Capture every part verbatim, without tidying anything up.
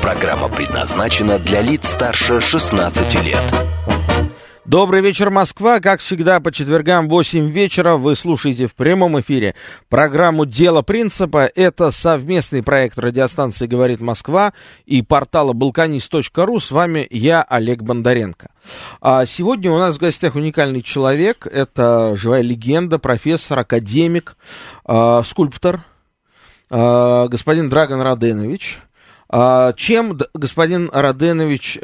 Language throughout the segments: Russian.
Программа предназначена для лиц старше шестнадцати лет. Добрый вечер, Москва. Как всегда, по четвергам в восемь вечера вы слушаете в прямом эфире программу «Дело Принципа». Это совместный проект радиостанции «Говорит Москва» и портала «Балканист.ру». С вами я, Олег Бондаренко. А сегодня у нас в гостях уникальный человек. Это живая легенда, профессор, академик, э, скульптор, э, господин Драган Раденович. Чем господин Раденович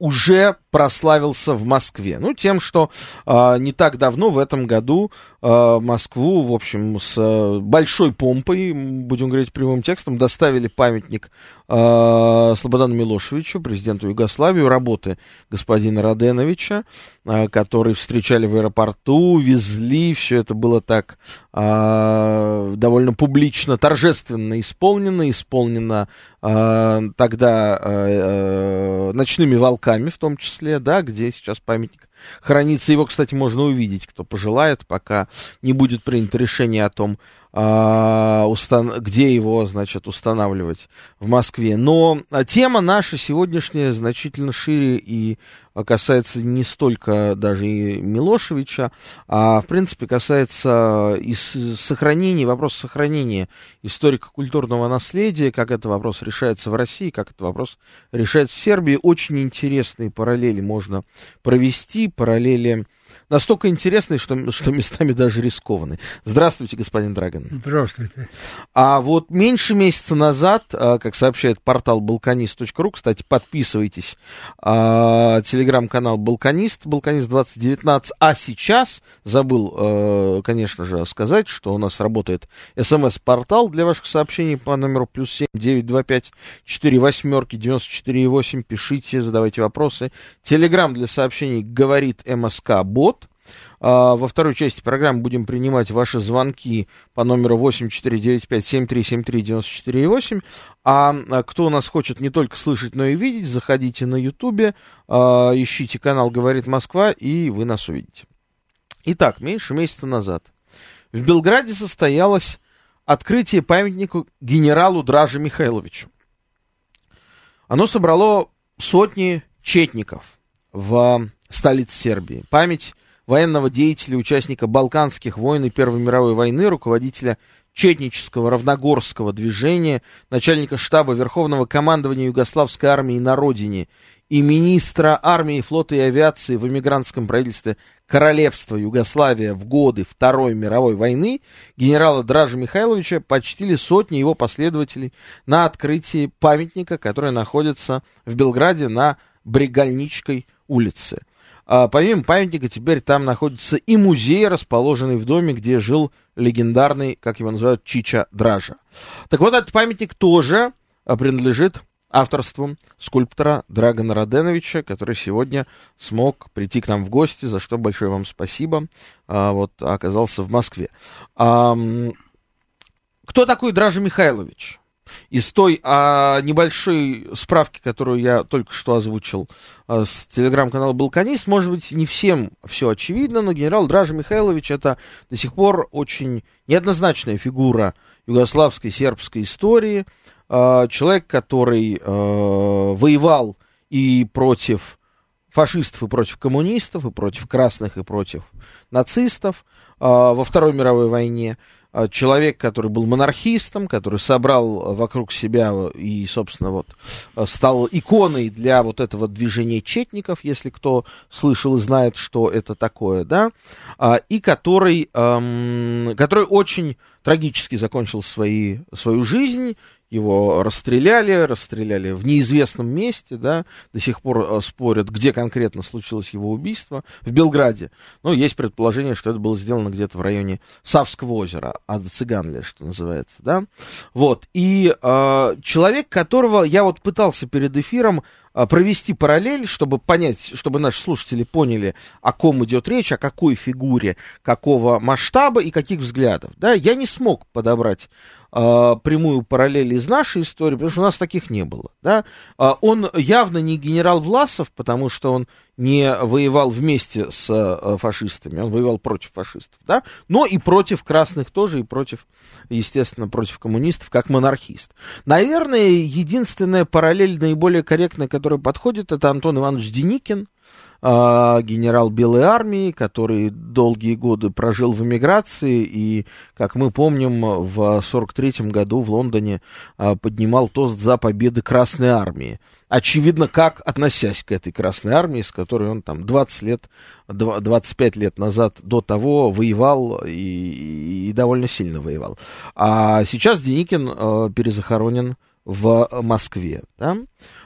уже прославился в Москве? Ну, тем, что не так давно, в этом году, Москву, в общем, с большой помпой, будем говорить прямым текстом, доставили памятник Слободану Милошевичу, президенту Югославии, работы господина Раденовича, который встречали в аэропорту, везли, все это было так довольно публично, торжественно исполнено, исполнено тогда э, э, «Ночными волками», в том числе, да, где сейчас памятник хранится. Его, кстати, можно увидеть, кто пожелает, пока не будет принято решение о том, э, устан- где его, значит, устанавливать в Москве. Но тема наша сегодняшняя значительно шире и касается не столько даже и Милошевича, а, в принципе, касается и сохранения, вопрос сохранения историко-культурного наследия, как этот вопрос решается в России, как этот вопрос решается в Сербии. Очень интересные параллели можно провести, параллели настолько интересные, что, что местами даже рискованные. Здравствуйте, господин Драган. Здравствуйте. А вот меньше месяца назад, как сообщает портал балканист точка ру, кстати, подписывайтесь, телеграм-канал «Балканист», «Балканист-двадцать девятнадцать». А сейчас забыл, конечно же, сказать, что у нас работает СМС-портал для ваших сообщений по номеру плюс семь девятьсот двадцать пять сорок восемь девяносто четыре восемь. Пишите, задавайте вопросы. Телеграм для сообщений «Говорит МСК-бот». Во второй части программы будем принимать ваши звонки по номеру восемь четыре девять пять семь три семь три девять четыре восемь. А кто нас хочет не только слышать, но и видеть, заходите на Ютубе, ищите канал «Говорит Москва», и вы нас увидите. Итак, меньше месяца назад в Белграде состоялось открытие памятника генералу Драже Михайловичу. Оно собрало сотни четников в столице Сербии. Память военного деятеля, участника Балканских войн и Первой мировой войны, руководителя Четнического Равногорского движения, начальника штаба Верховного командования Югославской армии на родине и министра армии, флота и авиации в эмигрантском правительстве Королевства Югославия в годы Второй мировой войны, генерала Дража Михайловича почтили сотни его последователей на открытии памятника, который находится в Белграде на Брегальнической улице. Помимо памятника, теперь там находится и музей, расположенный в доме, где жил легендарный, как его называют, Чича Дража. Так вот, этот памятник тоже принадлежит авторству скульптора Драгана Раденовича, который сегодня смог прийти к нам в гости, за что большое вам спасибо, вот, оказался в Москве. Кто такой Дража Михайлович? Из той а, небольшой справки, которую я только что озвучил а, с телеграм-канала «Балканист», может быть, не всем все очевидно, но генерал Дража Михайлович — это до сих пор очень неоднозначная фигура югославской сербской истории, а, человек, который а, воевал и против фашистов, и против коммунистов, и против красных, и против нацистов а, во Второй мировой войне. Человек, который был монархистом, который собрал вокруг себя и, собственно, вот, стал иконой для вот этого движения четников, если кто слышал и знает, что это такое, да, и который, эм, который очень трагически закончил свои, свою жизнь. его расстреляли, расстреляли в неизвестном месте, да, до сих пор спорят, где конкретно случилось его убийство, в Белграде. Ну, есть предположение, что это было сделано где-то в районе Савского озера, Ада Цыганлия, что называется, да. Вот, и э, человек, которого я вот пытался перед эфиром провести параллель, чтобы понять, чтобы наши слушатели поняли, о ком идет речь, о какой фигуре, какого масштаба и каких взглядов. Да, я не смог подобрать э, прямую параллель из нашей истории, потому что у нас таких не было. Да? Он явно не генерал Власов, потому что он не воевал вместе с э, фашистами, он воевал против фашистов, да? Но и против красных тоже, и против, естественно, против коммунистов, как монархист. Наверное, единственная параллель, наиболее корректная, которая подходит, это Антон Иванович Деникин, генерал Белой армии, который долгие годы прожил в эмиграции и, как мы помним, в сорок третьем году в Лондоне поднимал тост за победы Красной армии. Очевидно, как относясь к этой Красной армии, с которой он там двадцать лет, двадцать пять лет назад до того воевал и, и довольно сильно воевал. А сейчас Деникин перезахоронен в Москве, да,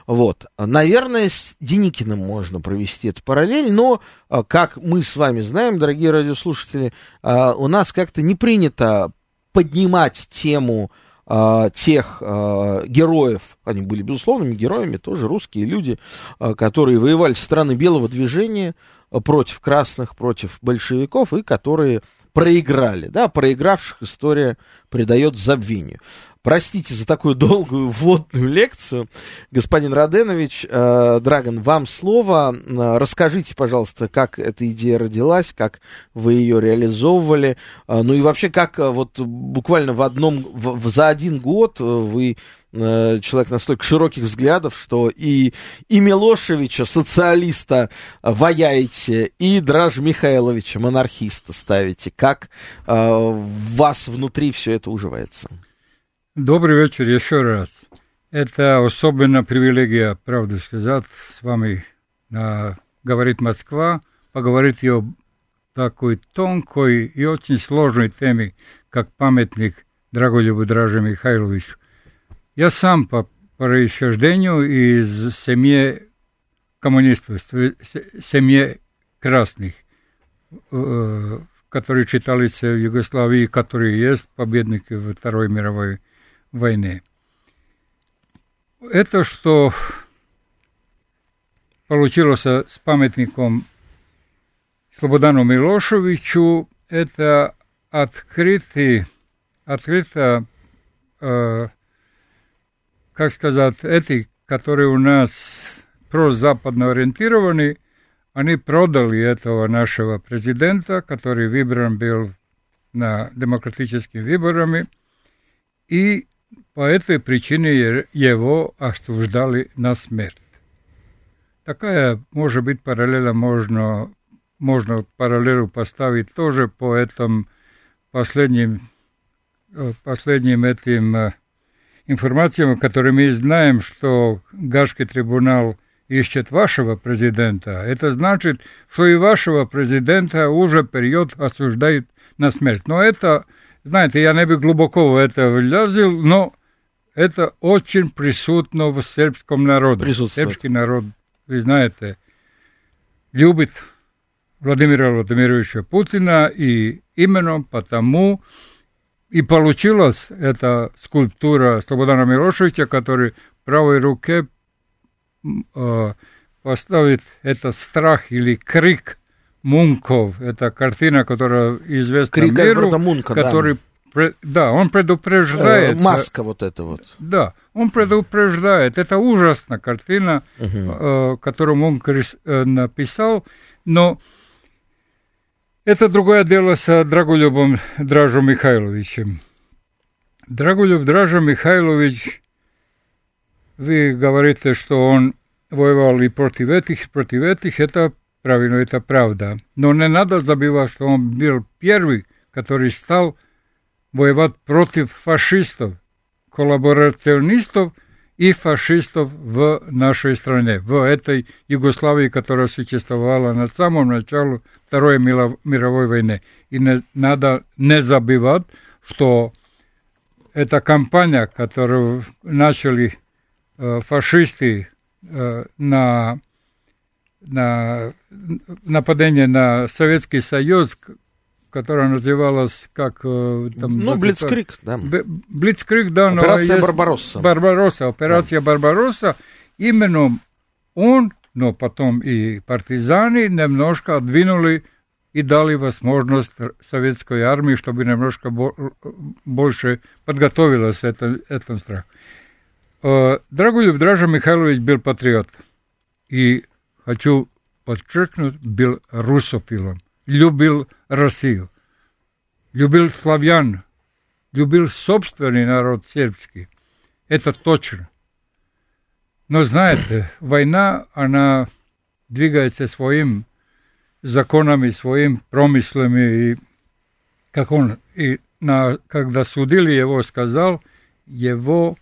вот, наверное, с Деникиным можно провести эту параллель, но, как мы с вами знаем, дорогие радиослушатели, у нас как-то не принято поднимать тему тех героев, они были, безусловно, не героями, тоже русские люди, которые воевали со стороны Белого движения против красных, против большевиков, и которые проиграли, да, проигравших история придает забвению. Простите за такую долгую вводную лекцию. Господин Раденович, э, Драган, вам слово. Расскажите, пожалуйста, как эта идея родилась, как вы ее реализовывали. Э, ну и вообще, как вот буквально в одном, в, в, за один год вы э, человек настолько широких взглядов, что и, и Милошевича, социалиста, ваяете, и Дража Михайловича, монархиста, ставите. Как э, в вас внутри все это уживается? Добрый вечер еще раз. Это особенно привилегия, правду сказать, с вами а, говорит Москва, поговорить о такой тонкой и очень сложной теме, как памятник Драголюбу Драже Михайловичу. Я сам по происхождению из семьи коммунистов, семьи красных, которые читались в Югославии, которые есть победники Второй мировой войны. Это, что получилось с памятником Слободану Милошевичу, это открытый, открыто, э, как сказать, эти, которые у нас прозападно ориентированы, они продали этого нашего президента, который выбран был на демократическими выборами, и по этой причине его осуждали на смерть. Такая, может быть, параллеля можно, можно параллелю поставить тоже по этим последним, последним этим информациям, которые мы знаем, что Гаагский трибунал ищет вашего президента. Это значит, что и вашего президента уже период осуждают на смерть. Но это, знаете, я не бы глубоко в это влезил, но это очень присутствует в сербском народе. Сербский народ, вы знаете, любит Владимира Владимировича Путина, и именно потому и получилась эта скульптура Слободана Милошевича, который в правой руке э, поставит этот страх или крик Мунков. Это картина, которая известна Крик миру, Мунка, который, да. Пре, да, он предупреждает. Э, маска вот эта вот. Да, он предупреждает. Это ужасная картина, угу. э, которую Мунк э, написал, но это другое дело с Драголюбом Дражем Михайловичем. Драголюб Дража Михайлович, вы говорите, что он воевал и против этих, и против этих, это правильно, это правда. Но не надо забывать, что он был первый, который стал воевать против фашистов, коллаборационистов и фашистов в нашей стране, в этой Югославии, которая существовала на самом начале Второй мировой войны. И не, надо не забывать, что Это кампания, которую начали э, фашисты э, на, на нападение на Советский Союз, которая называлась как... Э, там, ну, Блицкриг, да. Б, Блицкриг, да. Операция но Барбаросса. Барбаросса, операция да. Барбаросса. Именно он, но потом и партизаны немножко отдвинули и дали возможность советской армии, чтобы немножко больше подготовилась к этому страху. Дорогой Дража Михайлович был патриот. И, хочу подчеркнуть, был русофилом. Любил Россию. Любил славян. Любил собственный народ сербский. Это точно. Но, знаете, война, она двигается своим законами, своим промыслами, и как он, и на, когда судили его, сказал, его,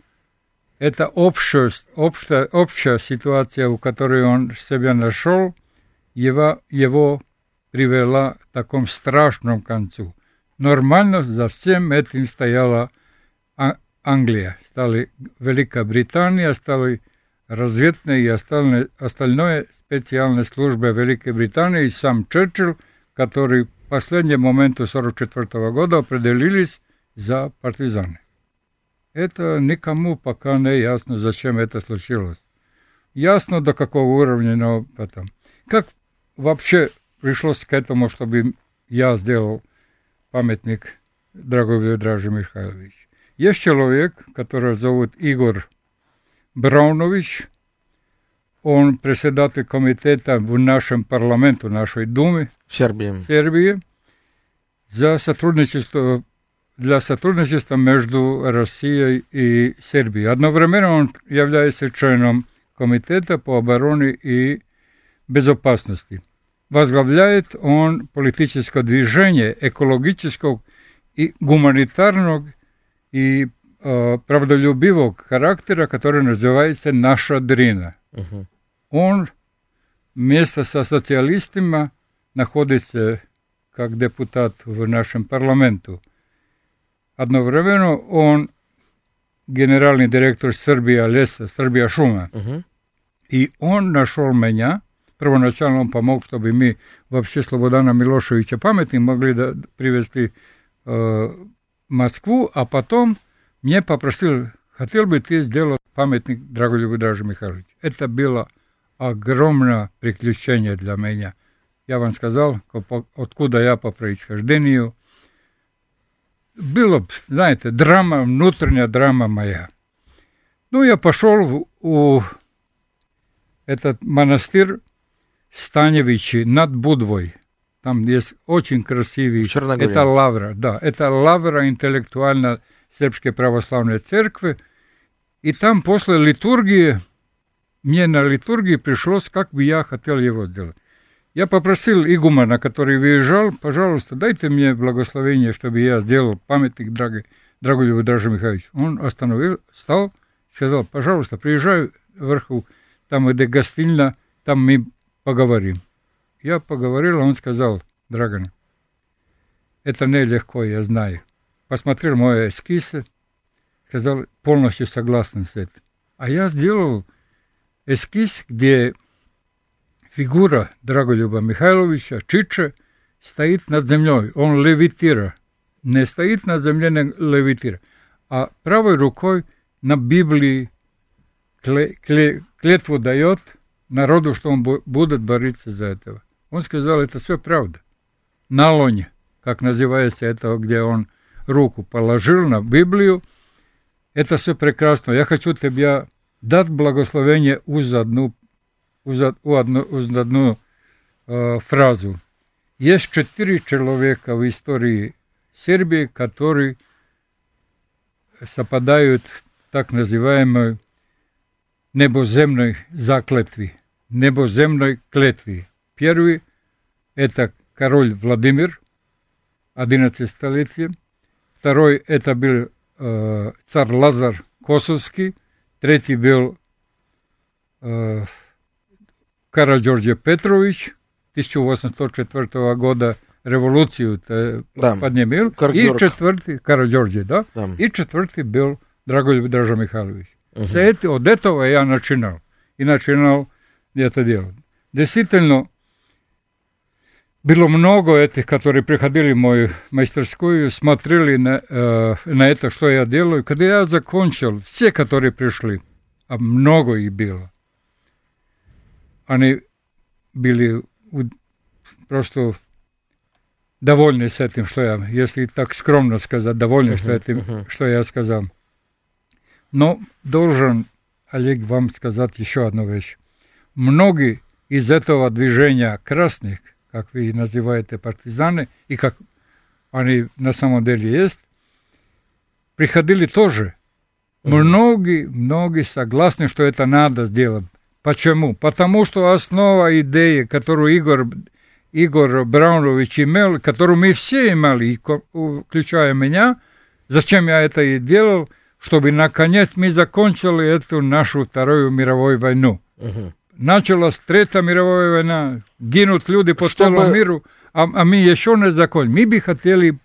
это общая, общая, общая ситуация, в которой он себя нашел, его, его привела к такому страшному концу. Нормально за всем этим стояла Англия, стали Великобритания, стали разведные и остальные, остальное специальные службы Великобритании и сам Черчилль, который в последний момент тысяча девятьсот сорок четвёртого года определились за партизаны. Это никому пока не ясно, зачем это случилось. Ясно, до какого уровня, но потом. Как вообще пришлось к этому, чтобы я сделал памятник дорогому Драже Михайловичу? Есть человек, которого зовут Игорь Браунович, он председатель комитета в нашем парламенте, в нашей думе в Сербии. В Сербии за сотрудничество, для сотрудничества между Россией и Сербией. Одновременно он является членом комитета по обороне и безопасности. Возглавляет он политическое движение экологического и гуманитарного и правдолюбивого характера, который называется «Наша Дрина». Uh-huh. Он вместе со социалистами находится как депутат в нашем парламенте. Одновременно он генеральный директор Сербия леса, Сербия шума. Uh-huh. И он нашел меня. Первоначально он помог, чтобы мы вообще Слободана Милошевича памяти могли привезти э, в Москву, а потом мне попросил, хотел бы ты сделать памятник дорогому Драже Михайловичу. Это было огромное приключение для меня. Я вам сказал, откуда я по происхождению. Было, знаете, драма, внутренняя драма моя. Ну, я пошел в этот монастырь Станевичи над Будвой. Там есть очень красивый... Это лавра, да. Это лавра интеллектуальная Сербской православной церкви, и там после литургии, мне на литургии пришлось, как бы я хотел его сделать. Я попросил игумена, который выезжал, пожалуйста, дайте мне благословение, чтобы я сделал памятник дорогому Драже Михайловичу. Он остановил, встал, сказал, пожалуйста, приезжай вверху, там где гостиница, там мы поговорим. Я поговорил, а он сказал, Драган, это нелегко, я знаю. Посмотрел мои эскизы, сказал, полностью согласен с этим. А я сделал эскиз, где фигура Драголюба Михайловича, Чича, стоит над землей. Он левитира. Не стоит над землей, не левитира. А правой рукой на Библии кле, кле, клетву дает народу, что он будет бороться за этого. Он сказал, это все правда. На лоне, как называется это, где он руку положил на Библию. Это все прекрасно. Я хочу тебе дать благословение уз одну, уз одну, уз одну э, фразу. Есть четыре человека в истории Сербии, которые совпадают в так называемой небоземной заклятве, небоземной клятве. Первый – это король Владимир, одиннадцатое столетие. Второй – это был э, царь Лазар Косовский. Третий был э, Караджордже Петрович, тысяча восемьсот четвёртого года революцию да. поднимил. Каргёрг. И четвертый, Каргёрги, да? да? И четвертый был дорогой Дража Михайлович. Угу. Это, от этого я начинал. И начинал это делать. Действительно, было много этих, которые приходили в мою мастерскую, смотрели на, э, на это, что я делаю. Когда я закончил, все, которые пришли, а много их было, они были просто довольны с этим, что я, если так скромно сказать, довольны uh-huh, с этим, uh-huh. что я сказал. Но должен, Олег, вам сказать еще одну вещь. Многие из этого движения красных, как вы называете, партизаны, и как они на самом деле есть, приходили тоже. Uh-huh. Многие, многие согласны, что это надо сделать. Почему? Потому что основа идеи, которую Игорь, Игорь Браунович имел, которую мы все имели, включая меня, зачем я это и делал, чтобы наконец мы закончили эту нашу Вторую мировую войну. Угу. Началась Третья мировая война, гинут люди по чтобы... целому миру, а, а мы еще не закончили. Мы бы хотели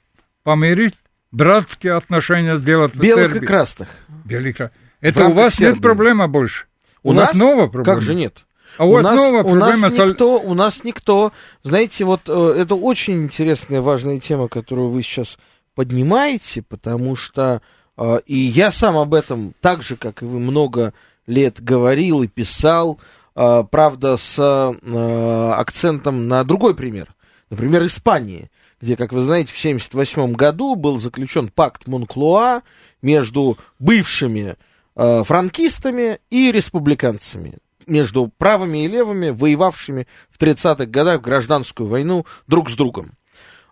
помирить, братские отношения сделать в Сербии. Белых и красных. Белых. Это у вас нет проблемы больше. У, у нас новая проблема. Как же нет? А у, у, нас, у, нас никто, у нас никто... Знаете, вот э, это очень интересная, важная тема, которую вы сейчас поднимаете, потому что э, и я сам об этом так же, как и вы, много лет говорил и писал, э, правда, с э, акцентом на другой пример. Например, Испании, где, как вы знаете, в тысяча девятьсот семьдесят восьмом году был заключен пакт Монклуа между бывшими франкистами и республиканцами, между правыми и левыми, воевавшими в тридцатых годах в гражданскую войну друг с другом.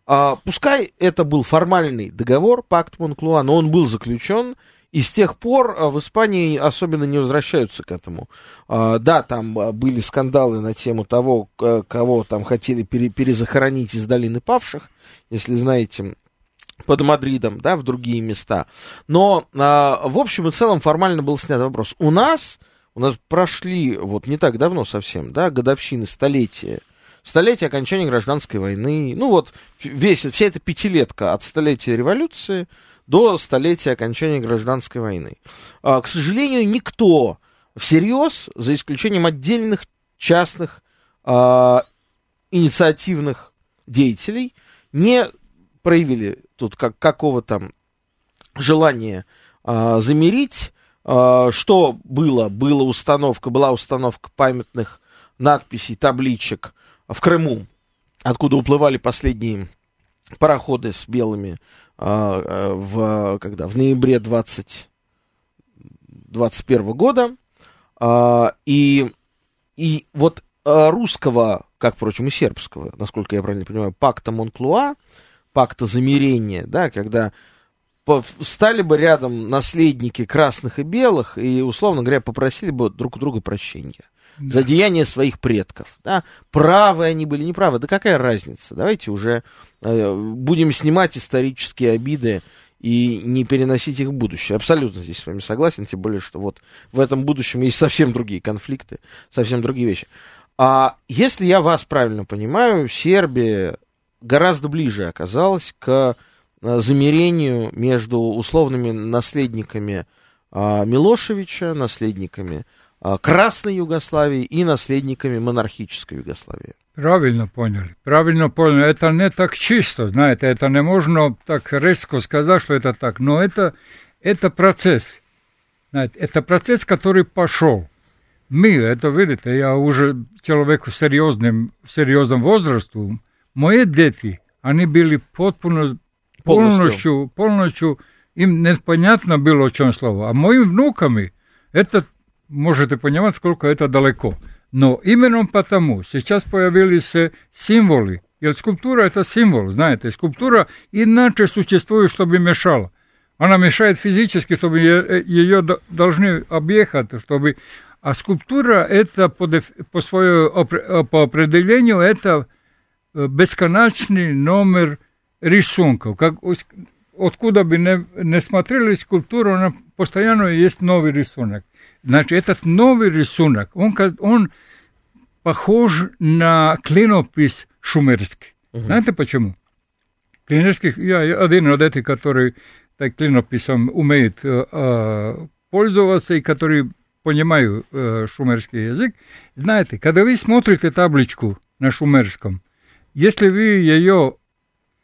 А, пускай это был формальный договор, пакт Монклуа, но он был заключен, и с тех пор в Испании особенно не возвращаются к этому. А, да, там были скандалы на тему того, кого там хотели пере- перезахоронить из долины павших, если знаете... под Мадридом, да, в другие места. Но, э, в общем и целом, формально был снят вопрос. У нас, у нас прошли, вот не так давно совсем, да, годовщины, столетия, столетия окончания гражданской войны, ну вот, весь, вся эта пятилетка от столетия революции до столетия окончания гражданской войны. Э, к сожалению, никто всерьез, за исключением отдельных частных э, инициативных деятелей, не проявили тут как, какого-то желания а, замирить. А, что было? Была установка, была установка памятных надписей, табличек в Крыму, откуда уплывали последние пароходы с белыми а, в, когда, в ноябре двадцать первого года. А, и, и вот русского, как, впрочем, и сербского, насколько я правильно понимаю, пакта Монклуа, пакта замирения, да, когда стали бы рядом наследники красных и белых и, условно говоря, попросили бы друг у друга прощения да. за деяния своих предков. Да. Правы они были, неправы. Да какая разница? Давайте уже э, будем снимать исторические обиды и не переносить их в будущее. Абсолютно здесь с вами согласен, тем более, что вот в этом будущем есть совсем другие конфликты, совсем другие вещи. А если я вас правильно понимаю, Сербия гораздо ближе оказалось к замирению между условными наследниками а, Милошевича, наследниками а, Красной Югославии и наследниками монархической Югославии. Правильно поняли, правильно поняли. Это не так чисто, знаете, это не можно так резко сказать, что это так, но это, это процесс, знаете, это процесс, который пошел. Мы, это видите, я уже человеку серьезным, серьезным возрастом. Мои дети, они были полностью, полностью, полностью, им непонятно было, о чем слово. А моим внуками, это, можете понимать, сколько это далеко. Но именно потому сейчас появились символы. И скульптура – это символ, знаете. Скульптура иначе существует, чтобы мешала. Она мешает физически, чтобы ее должны объехать, чтобы... А скульптура – это по, деф... по, свое... по определению, это... бесконечный номер рисунков. Как, откуда бы не, не смотрели скульптуру, она постоянно есть новый рисунок. Значит, этот новый рисунок, он, он похож на клинопись шумерский. Uh-huh. Знаете почему? клинических, я один из этих, который так клинописом умеет а, пользоваться и который понимает а, шумерский язык. Знаете, когда вы смотрите табличку на шумерском, если вы ее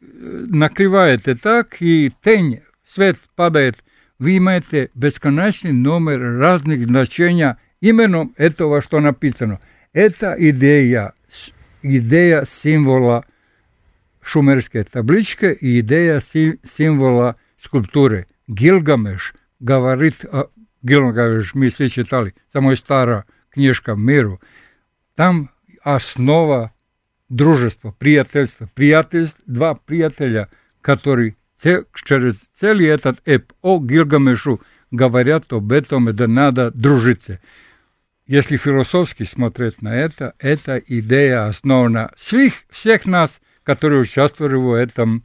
накрываете так, и тень, свет падает, вы имеете бесконечный номер разных значений именно этого, что написано. Это идея, идея символа шумерской таблички и идея символа скульптуры. Гилгамеш говорит, о... Гилгамеш мы все читали, самая старая книжка миру. Там основа дружества, приятельства, приятельств, два приятеля, которые через целый этот эп о Гилгамешу говорят об этом, это надо дружиться. Если философски смотреть на это, это идея основна всех, всех нас, которые участвовали в этом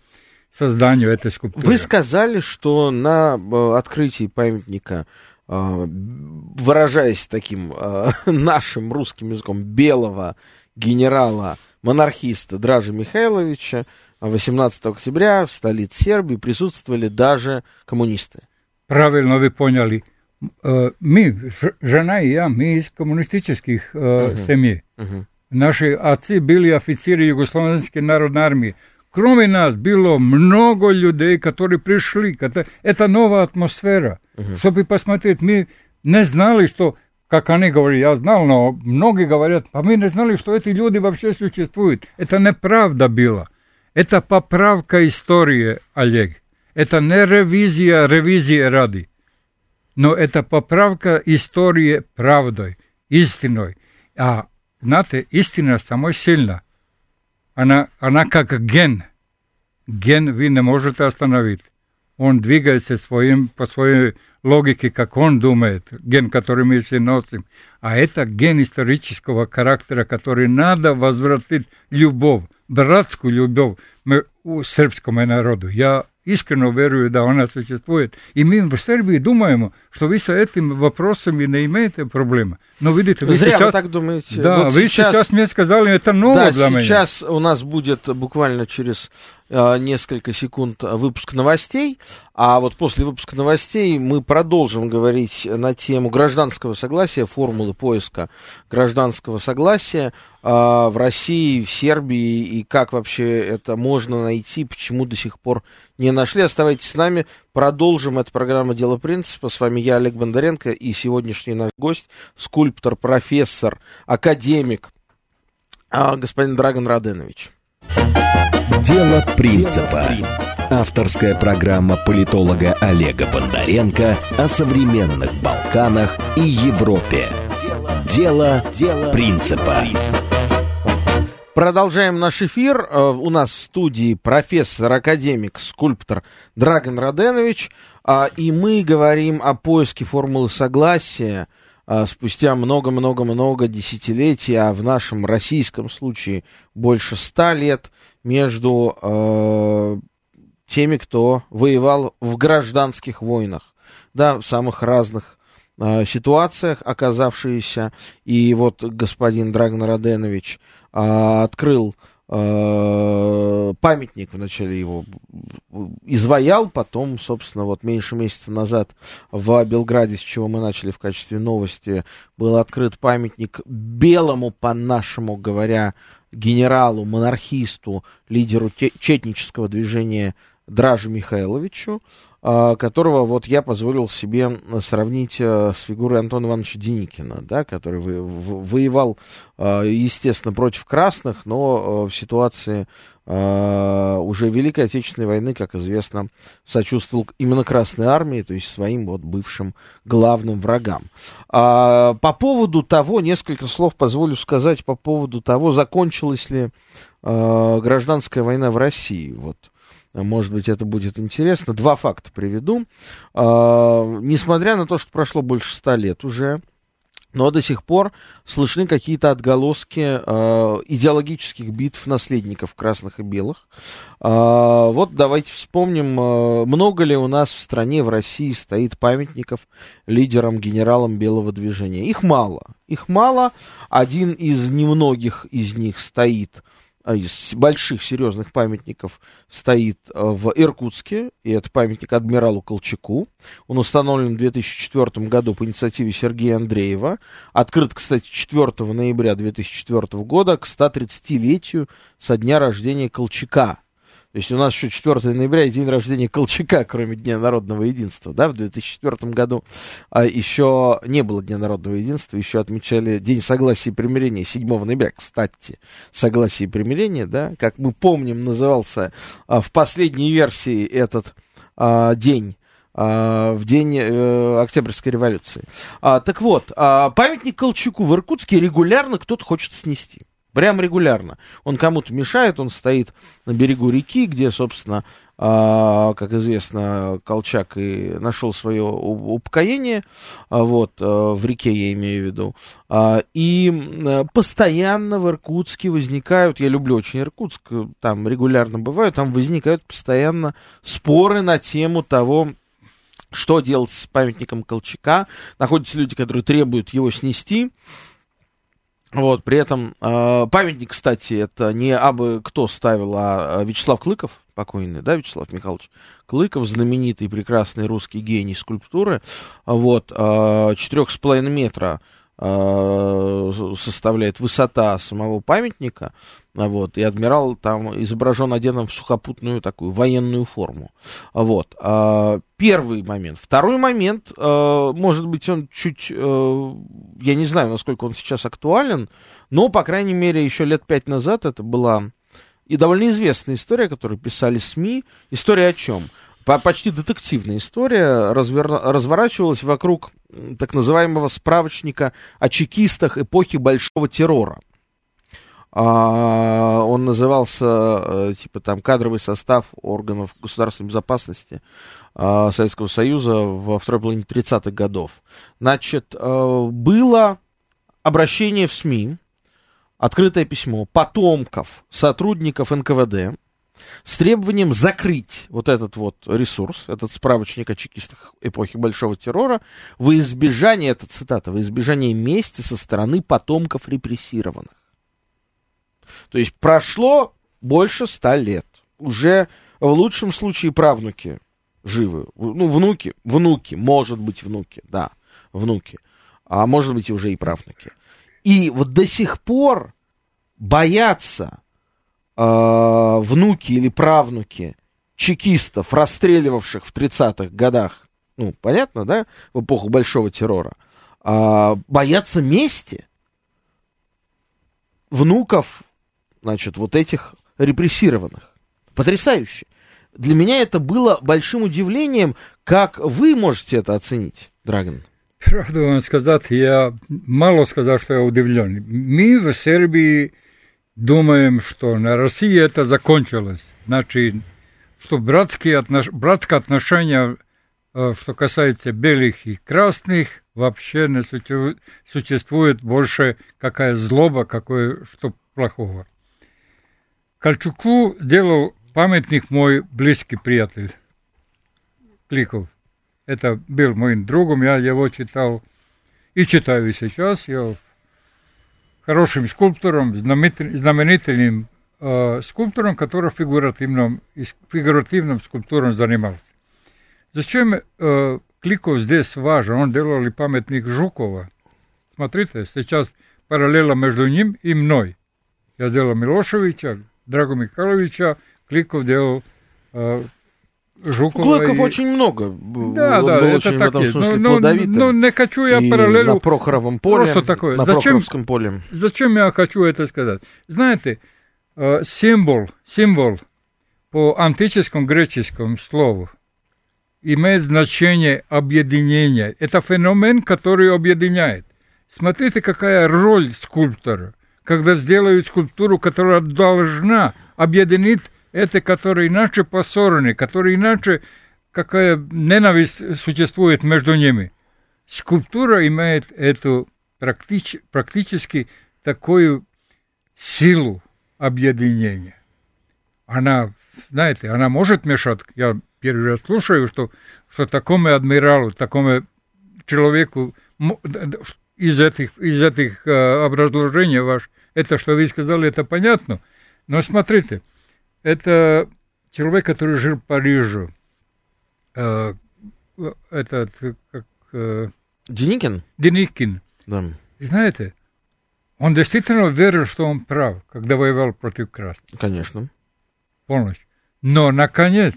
создании этой скульптуры. Вы сказали, что на открытии памятника, выражаясь таким нашим русским языком, белого генерала-монархиста Дража Михайловича восемнадцатого октября в столице Сербии присутствовали даже коммунисты. Правильно вы поняли. Мы, жена и я, мы из коммунистических uh-huh. семей. Uh-huh. Наши отцы были офицеры Югославянской народной армии. Кроме нас было много людей, которые пришли. Это новая атмосфера. Uh-huh. Чтобы посмотреть, мы не знали, что... Как они говорят, я знал, но многие говорят, а мы не знали, что эти люди вообще существуют. Это неправда была. Это поправка истории, Олег. Это не ревизия, ревизия ради. Но это поправка истории правдой, истиной. А, знаете, истина самой сильна. Она, она как ген. Ген вы не можете остановить. Он двигается своим, по своей логике, как он думает, ген, который мы все носим. А это ген исторического характера, который надо возвратить любовь, братскую любовь у сербскому народу. Я искренне верю, да, она существует. И мы в Сербии думаем, что вы с этим вопросами не имеете проблемы. Но видите, вы зря сейчас... вы так думаете. Да, вот вы сейчас... сейчас мне сказали, это новое да, для меня. Да, сейчас у нас будет буквально через э, несколько секунд выпуск новостей, а вот после выпуска новостей мы продолжим говорить на тему гражданского согласия, формулы поиска гражданского согласия э, в России, в Сербии, и как вообще это можно найти, почему до сих пор не нашли. Оставайтесь с нами, продолжим. Это программа «Дело принципа». С вами я, Олег Бондаренко, и сегодняшний наш гость, скульптор, профессор, академик, господин Драган Раденович. «Дело принципа». Авторская программа политолога Олега Бондаренко о современных Балканах и Европе. «Дело принципа». Продолжаем наш эфир. У нас в студии профессор, академик, скульптор Драган Раденович. И мы говорим о поиске формулы согласия спустя много-много-много десятилетий, а в нашем российском случае больше ста лет, между теми, кто воевал в гражданских войнах, да, в самых разных ситуациях оказавшиеся. И вот господин Драган Раденович открыл э, памятник, вначале его изваял, потом, собственно, вот меньше месяца назад в Белграде, с чего мы начали в качестве новости, был открыт памятник белому, по-нашему говоря, генералу, монархисту, лидеру те- четнического движения Дражи Михайловичу, э, которого вот я позволил себе сравнить э, с фигурой Антона Ивановича Деникина, да, который во- во- воевал, э, естественно, против красных, но э, в ситуации э, уже Великой Отечественной войны, как известно, сочувствовал именно Красной армии, то есть своим вот бывшим главным врагам. А, по поводу того, несколько слов позволю сказать по поводу того, закончилась ли э, гражданская война в России, вот. Может быть, это будет интересно. Два факта приведу. Э-э, несмотря на то, что прошло больше ста лет уже, но до сих пор слышны какие-то отголоски э, идеологических битв наследников красных и белых. Э, вот давайте вспомним, э, много ли у нас в стране, в России стоит памятников лидерам, генералам белого движения. Их мало. Их мало. Один из немногих из них стоит из больших серьезных памятников стоит в Иркутске, и это памятник адмиралу Колчаку. Он установлен в две тысячи четвёртом году по инициативе Сергея Андреева. Открыт, кстати, четвёртого ноября две тысячи четвёртого года к ста тридцатилетию со дня рождения Колчака. То есть у нас еще четвёртого ноября и день рождения Колчака, кроме Дня народного единства. Да? В две тысячи четвёртом году а, еще не было Дня народного единства, еще отмечали День согласия и примирения, седьмого ноября, кстати, согласие и примирение, да, как мы помним, назывался а, в последней версии этот а, день. В день э, Октябрьской революции. А, так вот, а, памятник Колчаку в Иркутске регулярно кто-то хочет снести. Прям регулярно. Он кому-то мешает, он стоит на берегу реки, где, собственно, э, как известно, Колчак и нашел свое упокоение, вот, э, в реке я имею в виду. Э, и постоянно в Иркутске возникают, я люблю очень Иркутск, там регулярно бываю, там возникают постоянно споры на тему того, что делать с памятником Колчака. Находятся люди, которые требуют его снести. Вот, при этом э, памятник, кстати, это не абы кто ставил, а Вячеслав Клыков, покойный, да, Вячеслав Михайлович Клыков, знаменитый прекрасный русский гений скульптуры, вот, четырех с половиной метра э, составляет высота самого памятника, вот, и адмирал там изображен одетым в сухопутную такую военную форму, вот, э, первый момент. Второй момент, э, может быть, он чуть, э, я не знаю, насколько он сейчас актуален, но, по крайней мере, еще лет пять назад это была и довольно известная история, которую писали СМИ. История о чем? По- почти детективная история развер- разворачивалась вокруг так называемого справочника о чекистах эпохи Большого террора. Uh, он назывался, uh, типа, там, кадровый состав органов государственной безопасности uh, Советского Союза во второй половине тридцатых годов. Значит, uh, было обращение в СМИ, открытое письмо потомков сотрудников эн ка вэ дэ с требованием закрыть вот этот вот ресурс, этот справочник о чекистах эпохи Большого террора во избежание, это цитата, во избежание мести со стороны потомков репрессированных. То есть прошло больше ста лет. Уже в лучшем случае правнуки живы. Ну, внуки, внуки, может быть, внуки, да, внуки. А может быть, уже и правнуки. И вот до сих пор боятся э, внуки или правнуки чекистов, расстреливавших в тридцатых годах, ну, понятно, да, в эпоху Большого террора, э, боятся мести внуков, значит, вот этих репрессированных. Потрясающе. Для меня это было большим удивлением. Как вы можете это оценить, Драган? Правду вам сказать, я мало сказал, что я удивлен. Мы в Сербии думаем, что на России это закончилось. Значит, что братские отнош... братские отношения, что касается белых и красных, вообще не существует больше какая злоба, какое что плохого. Колчаку делал памятник мой близкий приятель Кликов. Это был моим другом, я его читал и читаю сейчас. Я хорошим скульптором, знаменитым э, скульптором, который фигуративным, фигуративным скульптуром занимался. Зачем э, Кликов здесь важен, он делал и памятник Жукова. Смотрите, сейчас параллела между ним и мной. Я делал Милошевича, Драгу Михайловича, Кликов делал э, Жукова. Клыков и... очень много. Да, он да, был это очень так в этом есть. Смысле но, плодовитым. Но, но не хочу я параллелю... на Прохоровом поле, просто такое. На зачем, Прохоровском поле. Зачем я хочу это сказать? Знаете, э, символ, символ по антическому греческому слову имеет значение объединения. Это феномен, который объединяет. Смотрите, какая роль скульптора, когда сделают скульптуру, которая должна объединить эти, которые иначе поссорены, которые иначе какая ненависть существует между ними. Скульптура имеет эту практич, практически такую силу объединения. Она, знаете, она может мешать, я первый раз слушаю, что, что такому адмиралу, такому человеку из этих, из этих э, образложений ваш, это, что вы сказали, это понятно. Но смотрите, это человек, который жил в Париже. Э, этот, как... Э, Деникин? Деникин. Да. Знаете, он действительно верил, что он прав, когда воевал против красных. Конечно. Полностью. Но, наконец,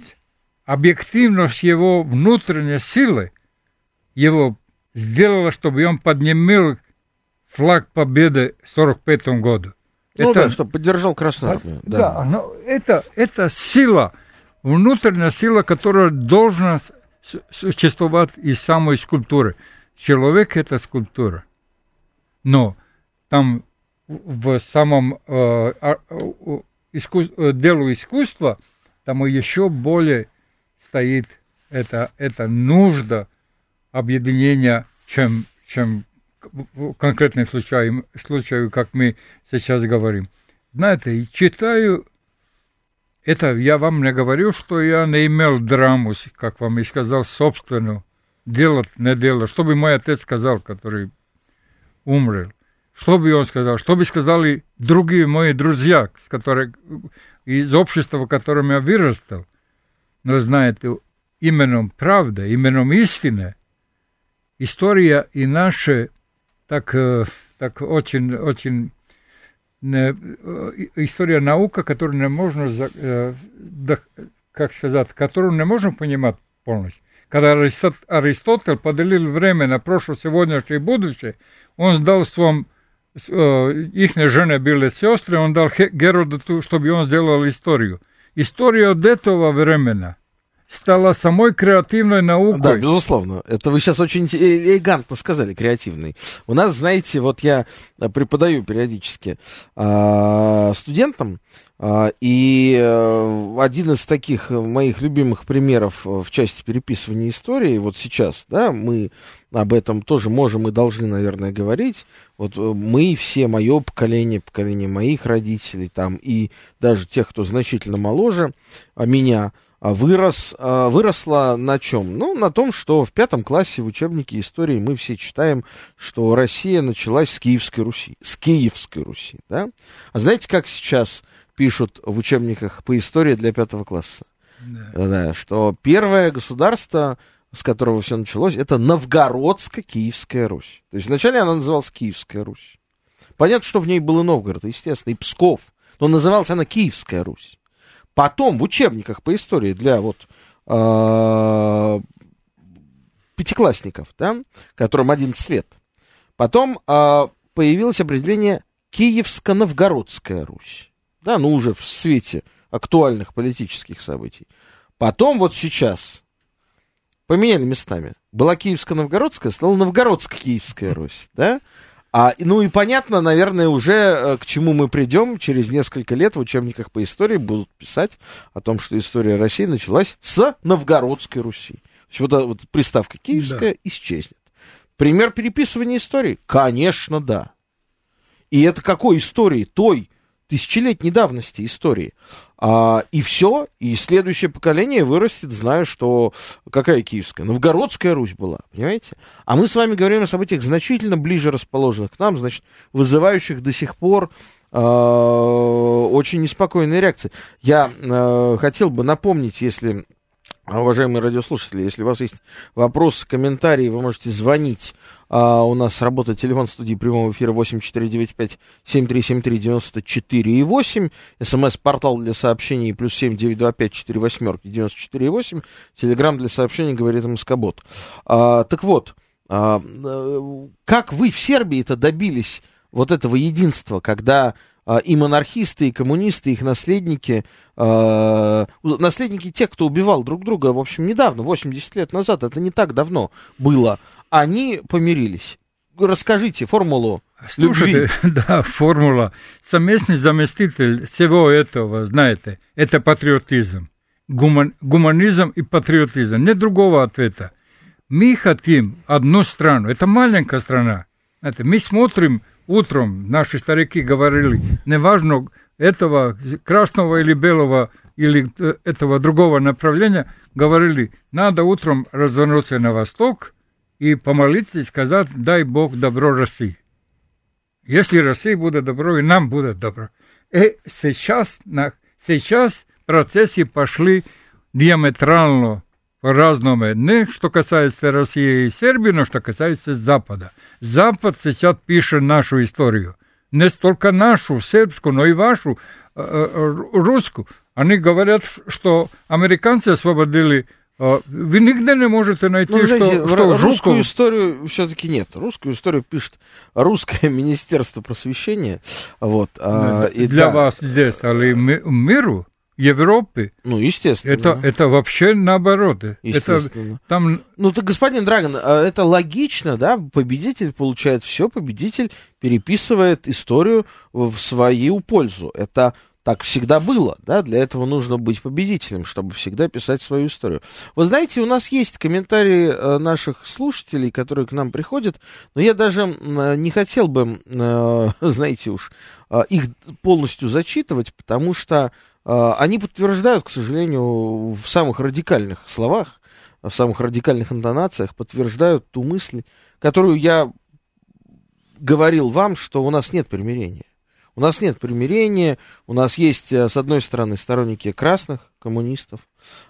объективность его внутренней силы его сделала, чтобы он поднимал флаг победы в сорок пятом году. Ну это, да, чтобы поддержал Красную Армию. А, да, да, но это, это сила, внутренняя сила, которая должна существовать из самой скульптуры. Человек — это скульптура. Но там в самом э, искус, делу искусства там еще более стоит эта, эта нужда объединения, чем, чем в конкретном случае, случае, как мы сейчас говорим. Знаете, читаю, это я вам не говорю, что я не имел драму, как вам и сказал, собственную, делать, не делать, что бы мой отец сказал, который умрел, что бы он сказал, что бы сказали другие мои друзья, с которых, из общества, в котором я вырастал. Но, знаете, именем правды, именем истины, история и наша так, так очень, очень не, история наука, которую не можно, как сказать, которую не можно понимать полностью. Когда Аристотель поделил время на прошлое, сегодняшнее и будущее, он дал своим, их жены были сестры, он дал Геродоту, чтобы он сделал историю. История от этого времени стала самой креативной наукой. Да, безусловно. Это вы сейчас очень элегантно сказали, креативной. У нас, знаете, вот я преподаю периодически э, студентам, э, и э, один из таких моих любимых примеров в части переписывания истории, вот сейчас, да, мы об этом тоже можем и должны, наверное, говорить. Вот мы все, мое поколение, поколение моих родителей, там, и даже тех, кто значительно моложе меня, Вырос, выросла на чем? Ну, на том, что в пятом классе в учебнике истории мы все читаем, что Россия началась с Киевской Руси. С Киевской Руси, да? А знаете, как сейчас пишут в учебниках по истории для пятого класса? Да. Да, что первое государство, с которого все началось, это Новгородско-Киевская Русь. То есть вначале она называлась Киевская Русь. Понятно, что в ней был и Новгород, естественно, и Псков. Но называлась она Киевская Русь. Потом в учебниках по истории для вот, э, пятиклассников, да, которым одиннадцать лет, потом э, появилось определение Киевско-Новгородская Русь, да, ну уже в свете актуальных политических событий. Потом вот сейчас поменяли местами. Была Киевско-Новгородская, стала Новгородско-Киевская Русь, да. А, ну и понятно, наверное, уже к чему мы придем. Через несколько лет в учебниках по истории будут писать о том, что история России началась с Новгородской Руси. То есть вот, вот приставка «киевская», да, исчезнет. Пример переписывания истории? Конечно, да. И это какой истории? Той тысячелетней давности истории. А, и все, и следующее поколение вырастет, зная, что какая Киевская? Новгородская Русь была, понимаете? А мы с вами говорим о событиях значительно ближе расположенных к нам, значит, вызывающих до сих пор э, очень неспокойные реакции. Я э, хотел бы напомнить, если, уважаемые радиослушатели, если у вас есть вопросы, комментарии, вы можете звонить. Uh, у нас работает телефон студии прямого эфира восемь четыре девять пять семь три семь три девять четыре восемь, смс-портал для сообщений плюс семь девять два пять четыре восемь девять четыре восемь, телеграм для сообщений говорит Москобот. Uh, так вот, uh, uh, как вы в Сербии-то добились вот этого единства, когда uh, и монархисты, и коммунисты, и их наследники, uh, наследники тех, кто убивал друг друга, в общем, недавно, восемьдесят лет назад, это не так давно было, они помирились. Расскажите формулу. Слушайте, любви. Да, формула. Совместный заместитель всего этого, знаете, это патриотизм. Гуман, гуманизм и патриотизм. Нет другого ответа. Мы хотим одну страну. Это маленькая страна. Знаете, мы смотрим утром, наши старики говорили, неважно этого красного или белого, или этого другого направления, говорили, надо утром развернуться на восток, и помолиться, и сказать, дай Бог добро России. Если России будет добро, и нам будет добро. И сейчас, сейчас процессы пошли диаметрально по-разному. Не что касается России и Сербии, но что касается Запада. Запад сейчас пишет нашу историю. Не столько нашу, сербскую, но и вашу, русскую. Они говорят, что американцы освободили. Вы нигде не можете найти, ну, знаете, что, что русскую русского... историю все-таки нет. Русскую историю пишет русское министерство просвещения. Вот. А, и для да. вас здесь, але ми- миру, Европе. Ну, естественно. Это, это вообще наоборот. Естественно. Это, там... Ну, так, господин Драган, это логично, да? Победитель получает все, победитель переписывает историю в свою пользу. Это... Так всегда было, да, для этого нужно быть победителем, чтобы всегда писать свою историю. Вы знаете, у нас есть комментарии наших слушателей, которые к нам приходят, но я даже не хотел бы, знаете уж, их полностью зачитывать, потому что они подтверждают, к сожалению, в самых радикальных словах, в самых радикальных интонациях, подтверждают ту мысль, которую я говорил вам, что у нас нет примирения. У нас нет примирения, у нас есть, с одной стороны, сторонники красных коммунистов,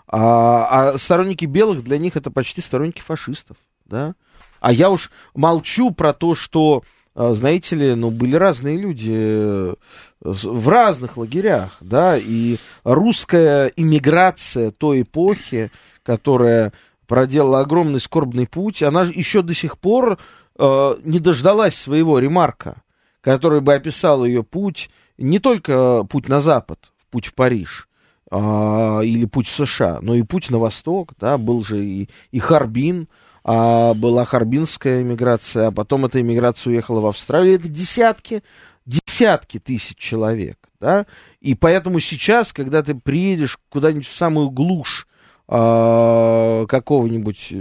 а, а сторонники белых для них это почти сторонники фашистов, да. А я уж молчу про то, что, знаете ли, ну, были разные люди в разных лагерях, да, и русская эмиграция той эпохи, которая проделала огромный скорбный путь, она же еще до сих пор э, не дождалась своего ремарка, который бы описал ее путь, не только путь на Запад, путь в Париж а, или путь в США, но и путь на Восток, да, был же и, и Харбин, а, была Харбинская эмиграция, а потом эта эмиграция уехала в Австралию, это десятки, десятки тысяч человек, да, и поэтому сейчас, когда ты приедешь куда-нибудь в самую глушь а, какого-нибудь...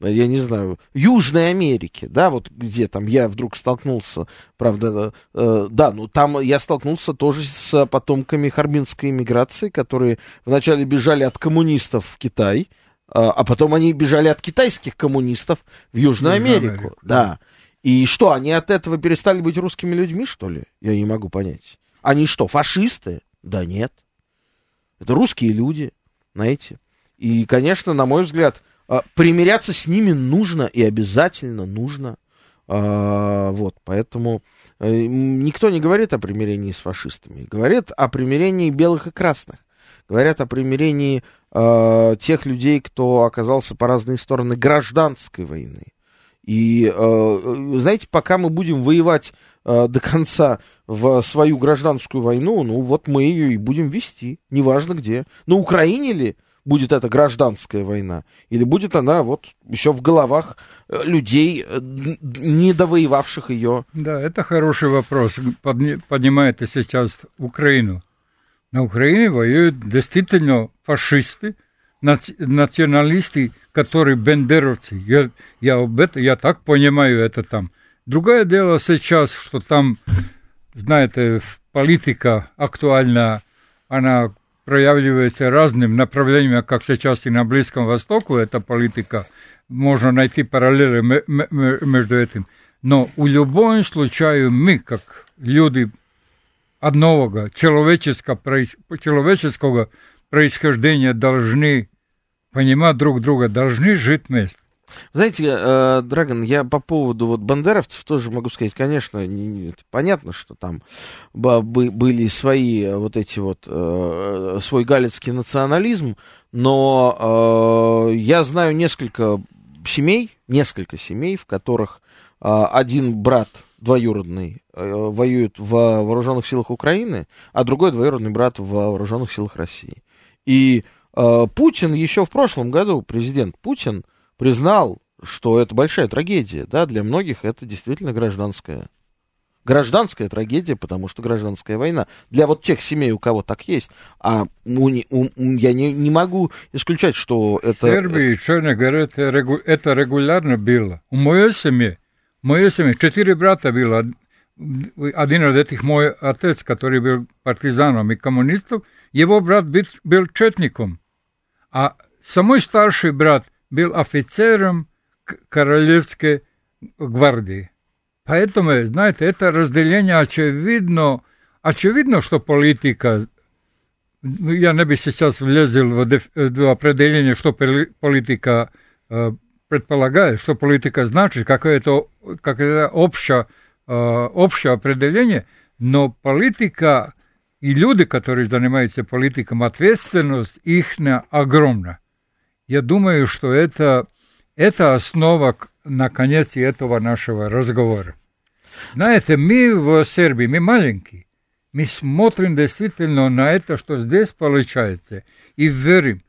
я не знаю, Южной Америки, да, вот где там я вдруг столкнулся, правда, э, да, ну там я столкнулся тоже с потомками Харбинской эмиграции, которые вначале бежали от коммунистов в Китай, э, а потом они бежали от китайских коммунистов в Южную Америку, Америку, да. И что, они от этого перестали быть русскими людьми, что ли? Я не могу понять. Они что, фашисты? Да нет. Это русские люди, знаете. И, конечно, на мой взгляд... примиряться с ними нужно и обязательно нужно. А, вот, поэтому никто не говорит о примирении с фашистами. Говорят о примирении белых и красных. Говорят о примирении а, тех людей, кто оказался по разные стороны гражданской войны. И, а, знаете, пока мы будем воевать а, до конца в свою гражданскую войну, ну вот мы ее и будем вести, неважно где. На Украине ли? Будет это гражданская война, или будет она вот еще в головах людей, не довоевавших ее? Да, это хороший вопрос. Поднимаете сейчас Украину. На Украине воюют действительно фашисты, наци- националисты, которые бендеровцы. Я, я, об этом, я так понимаю это там. Другое дело сейчас, что там, знаете, политика актуальна, она... проявляется разным направлением, как сейчас и на Близком Востоке, эта политика, можно найти параллели м- м- между этим. Но в любом случае мы, как люди одного человеческого, человеческого происхождения, должны понимать друг друга, должны жить вместе. Знаете, Драган, я по поводу вот бандеровцев тоже могу сказать, конечно, понятно, что там были свои вот эти вот, свой галицкий национализм, но я знаю несколько семей, несколько семей, в которых один брат двоюродный воюет в вооруженных силах Украины, а другой двоюродный брат в вооруженных силах России. И Путин еще в прошлом году, президент Путин, признал, что это большая трагедия, да, для многих это действительно гражданская. Гражданская трагедия, потому что гражданская война. Для вот тех семей, у кого так есть, а у, у, я не, не могу исключать, что это... В Сербии, Черной горе, это, регу, это регулярно было. У моей семьи, у моей семьи четыре брата было. Один из этих мой отец, который был партизаном и коммунистом, его брат был, был четником, а самый старший брат был офицером Королевской гвардии. Поэтому, знаете, это разделение очевидно, Очевидно, что политика, я не бы сейчас влезил в определение, что политика предполагает, что политика значит, какое-то какое общее, общее определение, но политика и люди, которые занимаются политикой, ответственность их огромна. Я думаю, что это, это основа, наконец, этого нашего разговора. Знаете, мы в Сербии, мы маленькие, мы смотрим действительно на это, что здесь получается, и верим,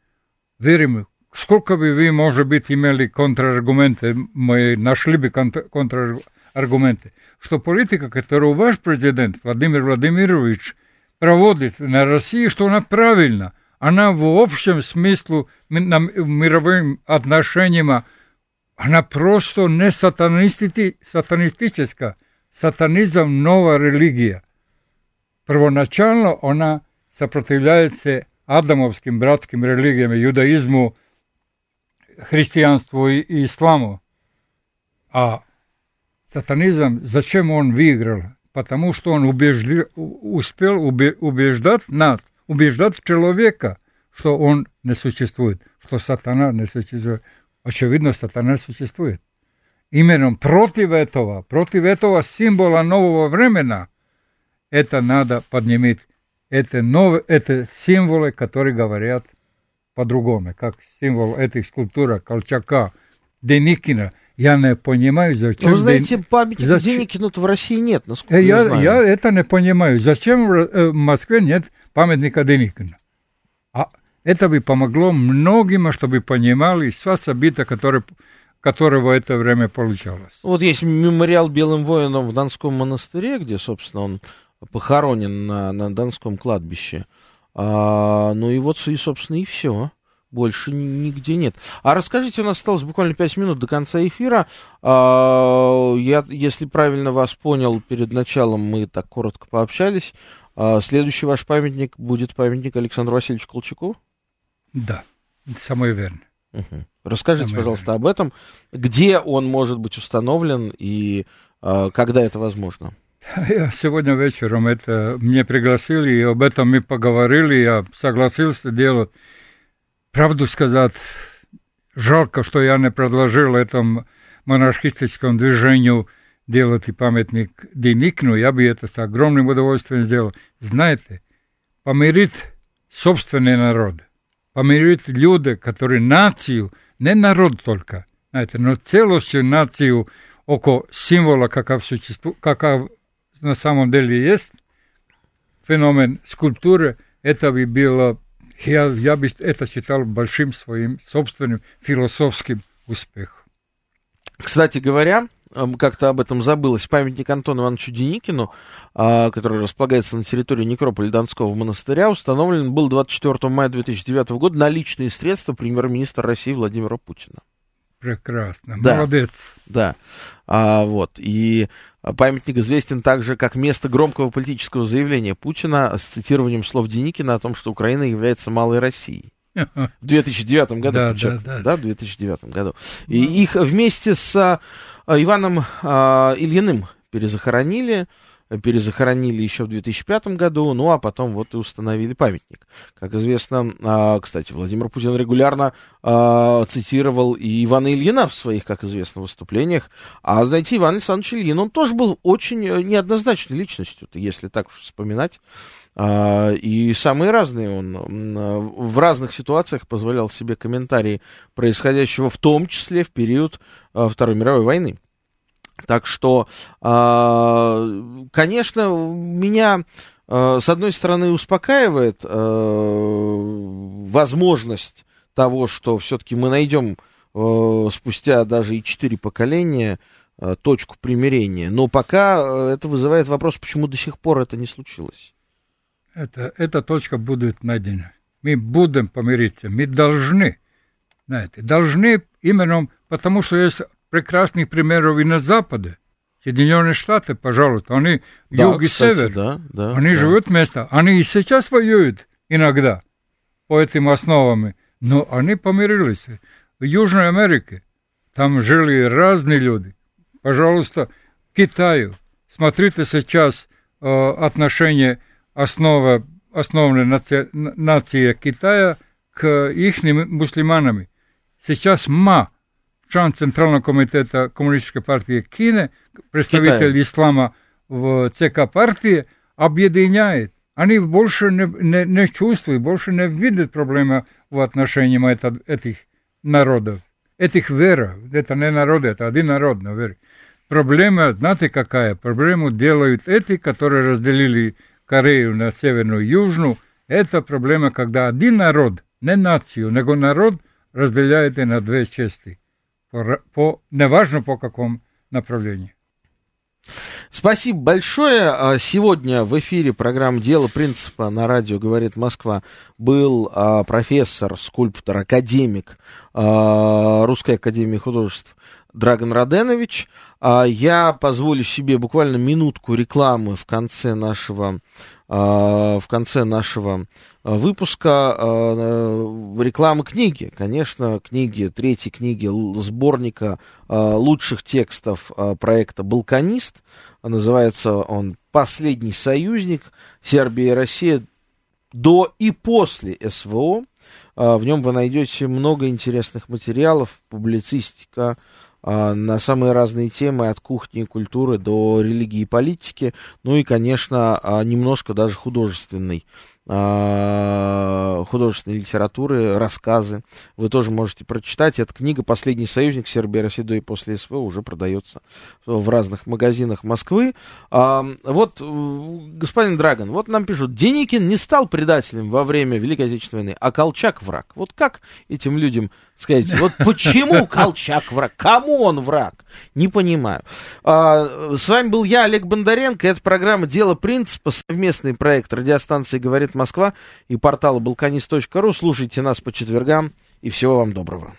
верим, сколько бы вы, может быть, имели контраргументы, мы нашли бы контраргументы, что политика, которую ваш президент Владимир Владимирович проводит на России, что она правильна, она в общем смысле мировым отношениям, она просто не сатанисти, сатанистическая, сатанизм новая религия. Первоначально она сопротивляется адамовским братским религиям, иудаизму, христианству и исламу. А сатанизм, зачем он выиграл? Потому что он убежди, успел убеждать нас, убеждать человека, что он не существует, что сатана не существует. Очевидно, сатана существует. Именно против этого, против этого символа нового времени, это надо поднимать. Это, новые, это символы, которые говорят по-другому, как символ этих скульптур Колчака, Деникина. Я не понимаю, зачем... Вы знаете, памятника Зач... Деникину-то в России нет, насколько я, я знаю. Я это не понимаю. Зачем в Москве нет памятника Деникина? А это бы помогло многим, чтобы понимали все события, которые, которого это время получалось. Вот есть мемориал белым воинам в Донском монастыре, где, собственно, он похоронен на, на Донском кладбище. А, ну и вот, и, собственно, и все. Больше нигде нет. А расскажите, у нас осталось буквально пять минут до конца эфира. Я, если правильно вас понял, перед началом мы так коротко пообщались. Следующий ваш памятник будет памятник Александру Васильевичу Колчаку? Да, самое верное. Угу. Расскажите, самое пожалуйста, верное. Об этом. Где он может быть установлен и когда это возможно? Я сегодня вечером это мне пригласили, и об этом мы поговорили, я согласился делать. Правду сказать, жалко, что я не предложил этому монархистическому движению делать и памятник Деникину, я бы это с огромным удовольствием сделал. Знаете, помирить собственные народы, помирить люди, которые нацию, не народ только, знаете, но целую нацию около символа, каков существует, каков на самом деле есть, феномен скульптуры, это бы было... Я, я бы это считал большим своим собственным философским успехом. Кстати говоря, как-то об этом забылось, памятник Антону Ивановичу Деникину, который располагается на территории некрополя Донского монастыря, установлен был двадцать четвёртого мая две тысячи девятого года на личные средства премьер-министра России Владимира Путина. Прекрасно, да, молодец. Да, а, вот, и памятник известен также как место громкого политического заявления Путина с цитированием слов Деникина о том, что Украина является малой Россией. В две тысячи девятом году, да, причем, да, да. да, в две тысячи девятом году. И да. Их вместе с Иваном а, Ильиным перезахоронили, перезахоронили еще в две тысячи пятом году, ну а потом вот и установили памятник. Как известно, кстати, Владимир Путин регулярно цитировал и Ивана Ильина в своих, как известно, выступлениях. А, знаете, Иван Александрович Ильин, он тоже был очень неоднозначной личностью, если так уж вспоминать. И самые разные он в разных ситуациях позволял себе комментарии происходящего, в том числе в период Второй мировой войны. Так что, конечно, меня, с одной стороны, успокаивает возможность того, что все-таки мы найдем спустя даже и четыре поколения точку примирения. Но пока это вызывает вопрос, почему до сих пор это не случилось. Это, эта точка будет найдена. Мы будем помириться. Мы должны, знаете, должны именно потому, что есть... прекрасных примеров и на Западе. Соединенные Штаты, пожалуйста, они да, юг и кстати, север, да, да, они да. живут вместе, они и сейчас воюют иногда по этим основам, но они помирились. В Южной Америке там жили разные люди. Пожалуйста, Китаю. Смотрите сейчас отношение основа, основной нации, нации Китая к их мусульманам. Сейчас Ма, член Центрального комитета Коммунистической партии Китая, представитель Китай. Ислама в ЦК партии, объединяет. Они больше не, не, не чувствуют, больше не видят проблемы в отношении это, этих народов, этих вер. Это не народы, это один народ, наверное. Проблема, знаете какая? Проблему делают эти, которые разделили Корею на северную и южную. Это проблема, когда один народ, не нацию, но народ разделяет на две части. По, по, неважно по какому направлению. Спасибо большое. Сегодня в эфире программы «Дело принципа» на радио «Говорит Москва» был профессор, скульптор, академик Русской академии художеств Драган Раденович. Я позволю себе буквально минутку рекламы в конце нашего, в конце нашего выпуска. Рекламы книги, конечно, книги, третьей книги сборника лучших текстов проекта «Балканист». Называется он «Последний союзник. Сербия и Россия до и после СВО». В нем вы найдете много интересных материалов, публицистика, на самые разные темы, от кухни и культуры до религии и политики, ну и, конечно, немножко даже художественной, художественной литературы, рассказы. Вы тоже можете прочитать. Эта книга «Последний союзник. Сербия, Россия до и после СВО» уже продается в разных магазинах Москвы. Вот, господин Драган, вот нам пишут: Деникин не стал предателем во время Великой Отечественной войны, а Колчак враг. Вот как этим людям сказать, вот почему Колчак враг? Кому он враг? Не понимаю. С вами был я, Олег Бондаренко. Это программа «Дело принципа», совместный проект радиостанции «Говорит Москва» и портала балканист точка ру. Слушайте нас по четвергам, и всего вам доброго.